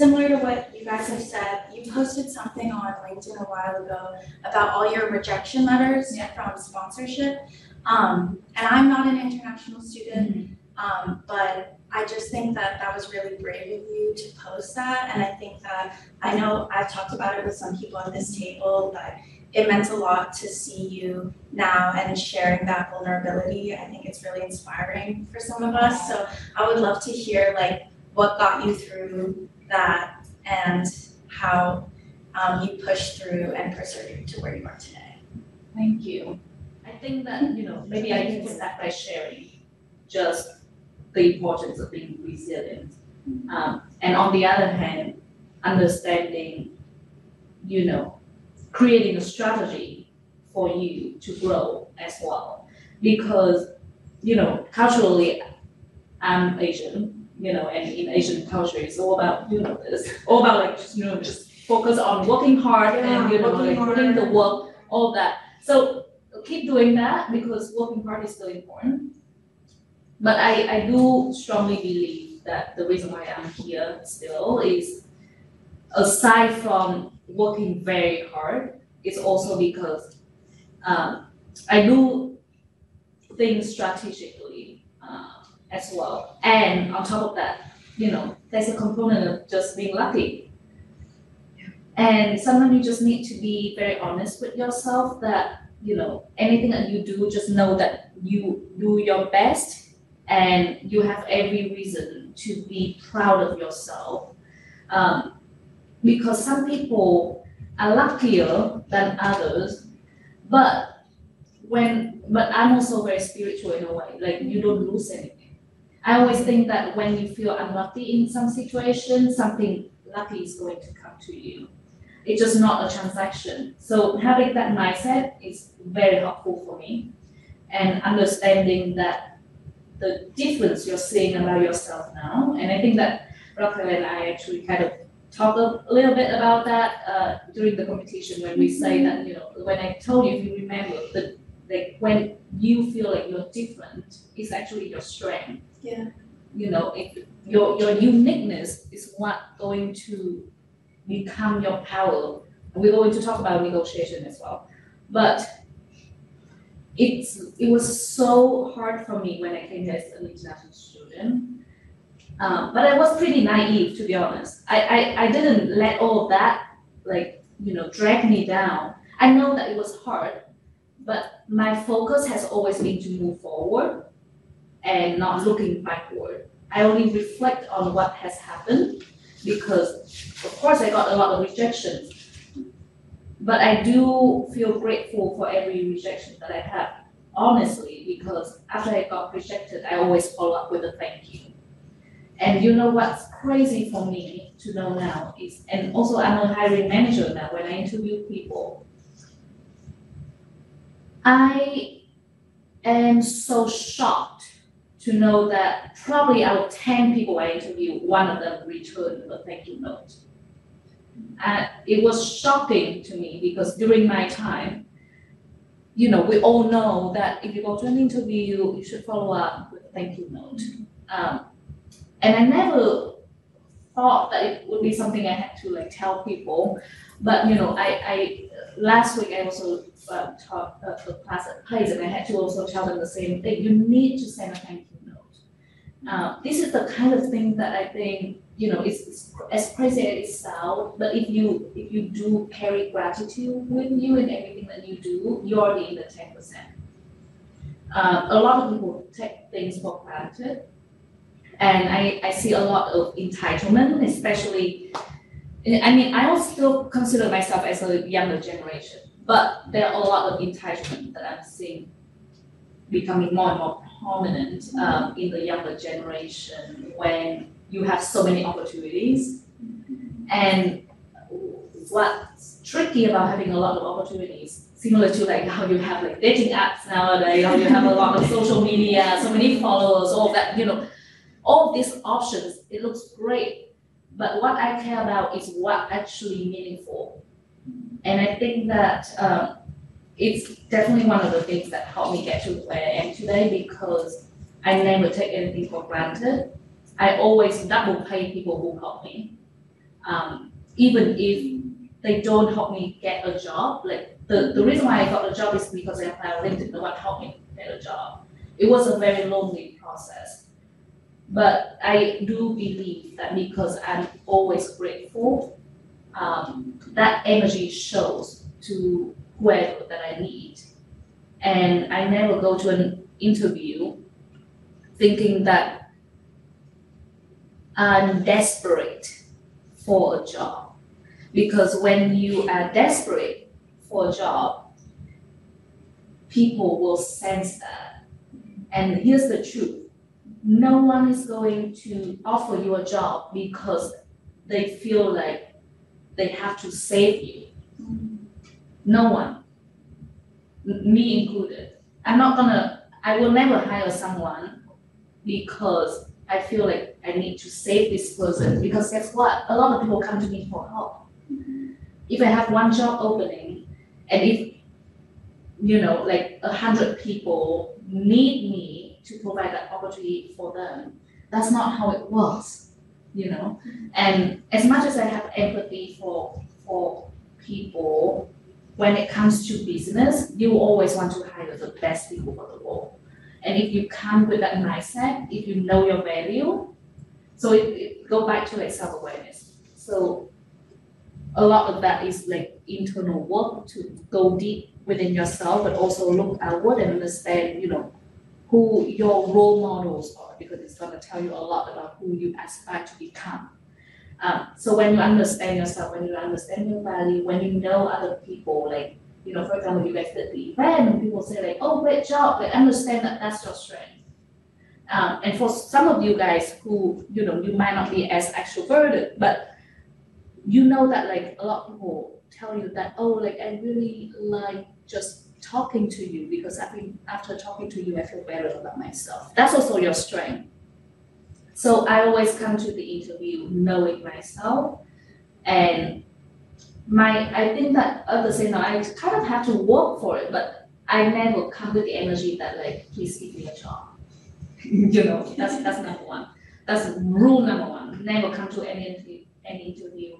Similar to what you guys have said, you posted something on LinkedIn a while ago about all your rejection letters from sponsorship. And I'm not an international student, but I just think that that was really brave of you to post that. And I think that, I know I've talked about it with some people at this table, but it meant a lot to see you now and sharing that vulnerability. I think it's really inspiring for some of us. So I would love to hear like what got you through that and how you pushed through and persevered to where you are today. Thank you. I think that, you know, maybe I can start by sharing just the importance of being resilient. And on the other hand, understanding, you know, creating a strategy for you to grow as well. Because, you know, culturally, I'm Asian, you know, and in Asian culture, it's all about, you know, this, all about like, just, you know, just focus on working hard and, you know, like putting the work, all that. So keep doing that because working hard is still important. But I do strongly believe that the reason why I'm here still is, aside from working very hard, it's also because I do things strategically as well. And on top of that, you know, there's a component of just being lucky. And sometimes you just need to be very honest with yourself that, you know, anything that you do, just know that you do your best. And you have every reason to be proud of yourself, because some people are luckier than others. But I'm also very spiritual in a way. Like you don't lose anything. I always think that when you feel unlucky in some situation, something lucky is going to come to you. It's just not a transaction. So having that mindset is very helpful for me, and understanding that. The difference you're seeing about yourself now, and I think that Raquel and I actually kind of talked a little bit about that during the competition when we say that, you know, when I told you, if you remember, that like when you feel like you're different, it's actually your strength. Yeah. You know, your uniqueness is what going to become your power. And we're going to talk about negotiation as well, but. It was so hard for me when I came here as an international student, but I was pretty naive, to be honest. I didn't let all of that, like, you know, drag me down. I know that it was hard, but my focus has always been to move forward and not looking backward. I only reflect on what has happened because, of course, I got a lot of rejections. But I do feel grateful for every rejection that I have, honestly, because after I got rejected, I always follow up with a thank you. And you know what's crazy for me to know now is, and also I'm a hiring manager now, when I interview people, I am so shocked to know that probably out of 10 people I interview, one of them returned a thank you note. It was shocking to me because during my time, you know, we all know that if you go to an interview, you should follow up with a thank you note. And I never thought that it would be something I had to like tell people. But, you know, I last week I also taught a class at Pace and I had to also tell them the same thing. You need to send a thank you note. This is the kind of thing that I think, you know, it's as crazy as it sounds, but if you do carry gratitude with you in everything that you do, you're already in the 10%. A lot of people take things for granted, and I see a lot of entitlement, especially. I mean, I don't still consider myself as a younger generation, but there are a lot of entitlement that I'm seeing becoming more and more prominent in the younger generation when. You have so many opportunities, and what's tricky about having a lot of opportunities, similar to like how you have like dating apps nowadays, how you have a lot of social media, so many followers, all that, you know, all these options, it looks great, but what I care about is what actually meaningful. And I think that it's definitely one of the things that helped me get to where I am today, because I never take anything for granted. I always double pay people who help me. even if they don't help me get a job. Like the reason why I got a job is because I applied on LinkedIn. No one helped me get a job. It was a very lonely process. But I do believe that because I'm always grateful, that energy shows to whoever that I meet. And I never go to an interview thinking that I'm desperate for a job. Because when you are desperate for a job, people will sense that. And here's the truth. No one is going to offer you a job because they feel like they have to save you. No one, me included. I will never hire someone because I feel like I need to save this person, because guess what? A lot of people come to me for help. If I have one job opening and if, you know, like 100 people need me to provide that opportunity for them, that's not how it works. You know, and as much as I have empathy for people, when it comes to business, you always want to hire the best people for the role. And if you come with that mindset, if you know your value, so it go back to like self-awareness. So a lot of that is like internal work to go deep within yourself, but also look outward and understand, you know, who your role models are, because it's going to tell you a lot about who you aspire to become. So when you understand yourself, when you understand your value, when you know other people, like, you know, for example, you guys did the event and people say like, oh, great job, like, understand that that's your strength. And for some of you guys who, you know, you might not be as extroverted, but you know that like a lot of people tell you that, oh, like I really like just talking to you, because after talking to you, I feel better about myself. That's also your strength. So I always come to the interview knowing myself, and I think that others say, no, I kind of have to work for it, but I never come with the energy that like, please give me a job. You know, that's number one. That's rule number one. Never come to any interview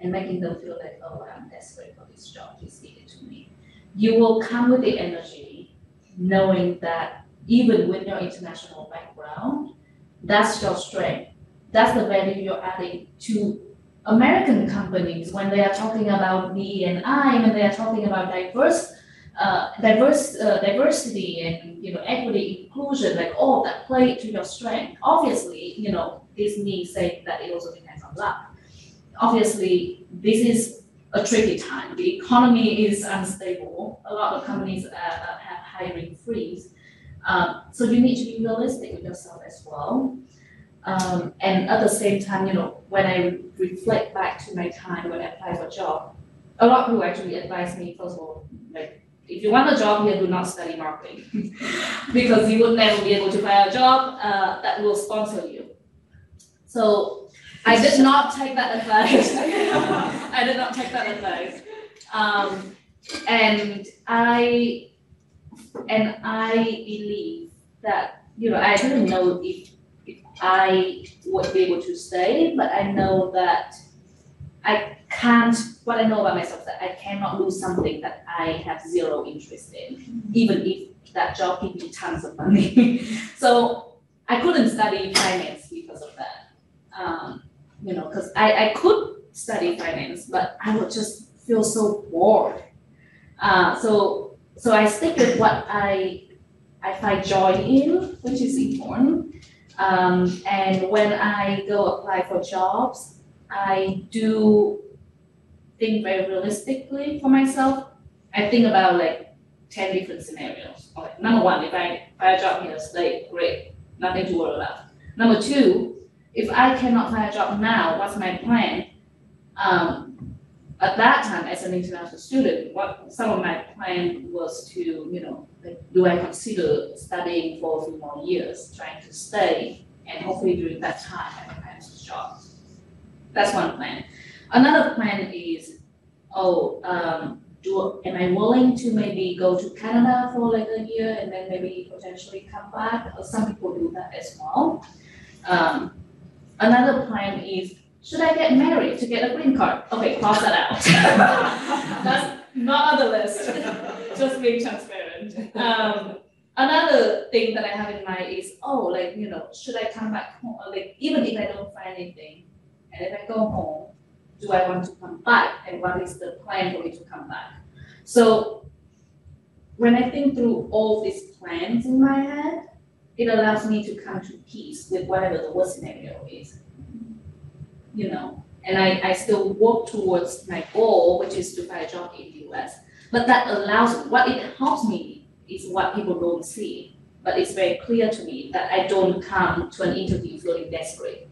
and making them feel like, oh, I'm desperate for this job. Please give it to me. You will come with the energy, knowing that even with your international background, that's your strength. That's the value you're adding to American companies when they are talking about D&I, when they are talking about diversity and, you know, equity, inclusion, like all that play to your strength. Obviously, you know, Disney said that it also depends on luck. Obviously, this is a tricky time. The economy is unstable. A lot of companies have hiring freeze. So you need to be realistic with yourself as well. And at the same time, you know, when I reflect back to my time when I applied for a job, a lot of people actually advise me, first of all, like, if you want a job here, do not study marketing because you will never be able to find a job that will sponsor you. So I did not take that advice. I did not take that advice. And I believe that, you know, I didn't know if I would be able to stay, but I know that what I know about myself, that I cannot lose something that I have zero interest in, even if that job gives me tons of money. So I couldn't study finance because of that. You know, because I could study finance, but I would just feel so bored. So I stick with what I find joy in, which is important. And when I go apply for jobs, I do think very realistically for myself. I think about like 10 different scenarios. Okay, number one, if I find a job here, it's like, great, nothing to worry about. Number two, if I cannot find a job now, what's my plan? At that time, as an international student, some of my plan was to, you know, like, do I consider studying for a few more years, trying to stay, and hopefully during that time I can find a job. That's one plan. Another plan is, am I willing to maybe go to Canada for like a year and then maybe potentially come back? Some people do that as well. Another plan is, should I get married to get a green card? Okay, cross that out. That's not on the list, just being transparent. Another thing that I have in mind is, should I come back home? Like, even if I don't find anything, and if I go home, do I want to come back? And what is the plan for me to come back? So when I think through all these plans in my head, it allows me to come to peace with whatever the worst scenario is, And I still work towards my goal, which is to find a job in the U.S. But that allows, what it helps me is what people don't see. But it's very clear to me that I don't come to an interview feeling desperate.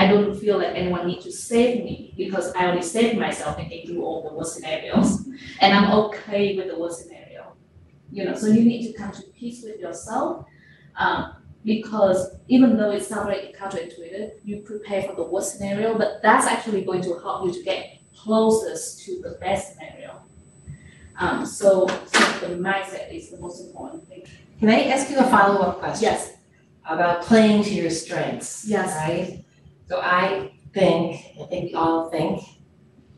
I don't feel like anyone needs to save me because I already saved myself and they do all the worst scenarios. And I'm okay with the worst scenario. So you need to come to peace with yourself. Because even though it sounds very counterintuitive, you prepare for the worst scenario, but that's actually going to help you to get closest to the best scenario. So the mindset is the most important thing. Can I ask you a follow-up question? Yes. About playing to your strengths. Yes. Right? So I think we all think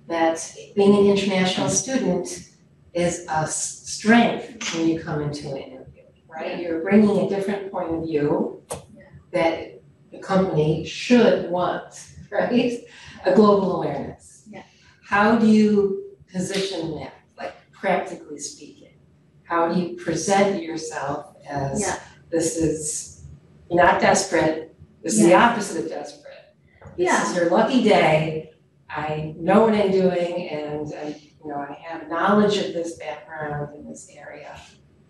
that being an international student is a strength when you come into it. Right? You're bringing a different point of view that the company should want, right? A global awareness. Yeah. How do you position that, like practically speaking? How do you present yourself as this is not desperate, this is the opposite of desperate. This is your lucky day. I know what I'm doing and I have knowledge of this background in this area.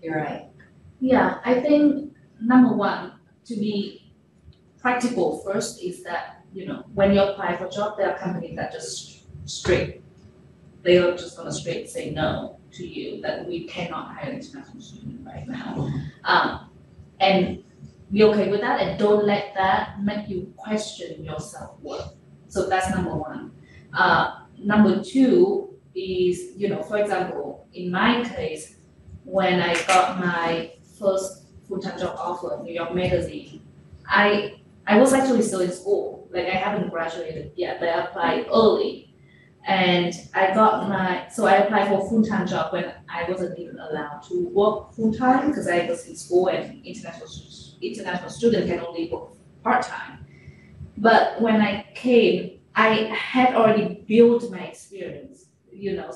You're right. Yeah, I think number one, to be practical first, is that, when you apply for a job, there are companies that just they are just going to straight say no to you, that we cannot hire an international student right now. And be okay with that and don't let that make you question your self-worth. So that's number one. Number two is, for example, in my case, when I got my first full-time job offer at New York Magazine, I was actually still in school. Like, I haven't graduated yet, but I applied early. And I applied for a full-time job when I wasn't even allowed to work full-time because I was in school and international student can only work part-time. But when I came, I had already built my experience,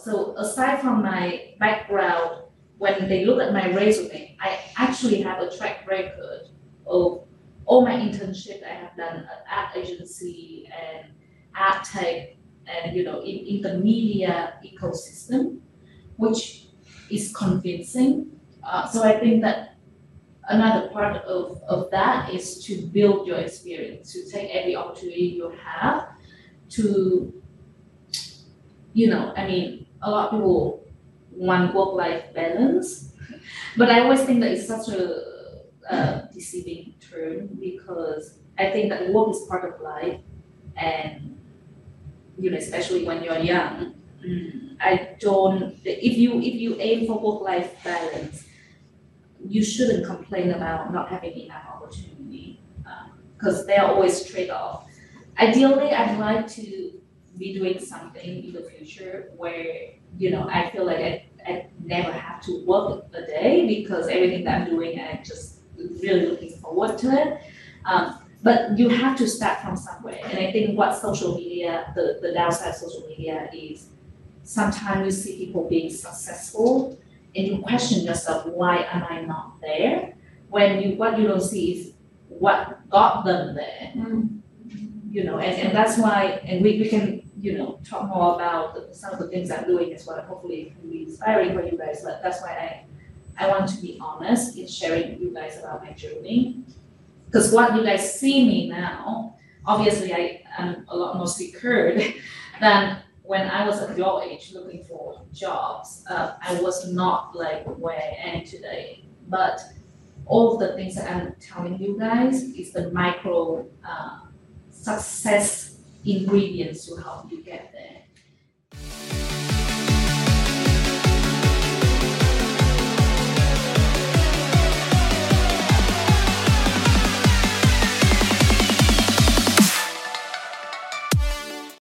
So aside from my background, when they look at my resume, I actually have a track record of all my internships I have done at ad agency and ad tech and, in the media ecosystem, which is convincing. So I think that another part of that is to build your experience, to take every opportunity you have to, a lot of people want work-life balance, but I always think that it's such a deceiving term because I think that work is part of life, and especially when you're young, if you aim for work-life balance, you shouldn't complain about not having enough opportunity because there are always trade-offs. Ideally, I'd like to be doing something in the future where I feel like I never have to work a day because everything that I'm doing, I'm just really looking forward to it. But you have to start from somewhere. And I think what social media, the downside of social media is sometimes you see people being successful and you question yourself, why am I not there? When what you don't see is what got them there. And that's why, and we can talk more about some of the things I'm doing as well. Hopefully it can be inspiring for you guys, but that's why I want to be honest in sharing with you guys about my journey. Because what you guys see me now, obviously I am a lot more secured than when I was at your age looking for jobs. I was not like where I am today, but all of the things that I'm telling you guys is the micro success ingredients to help you get there.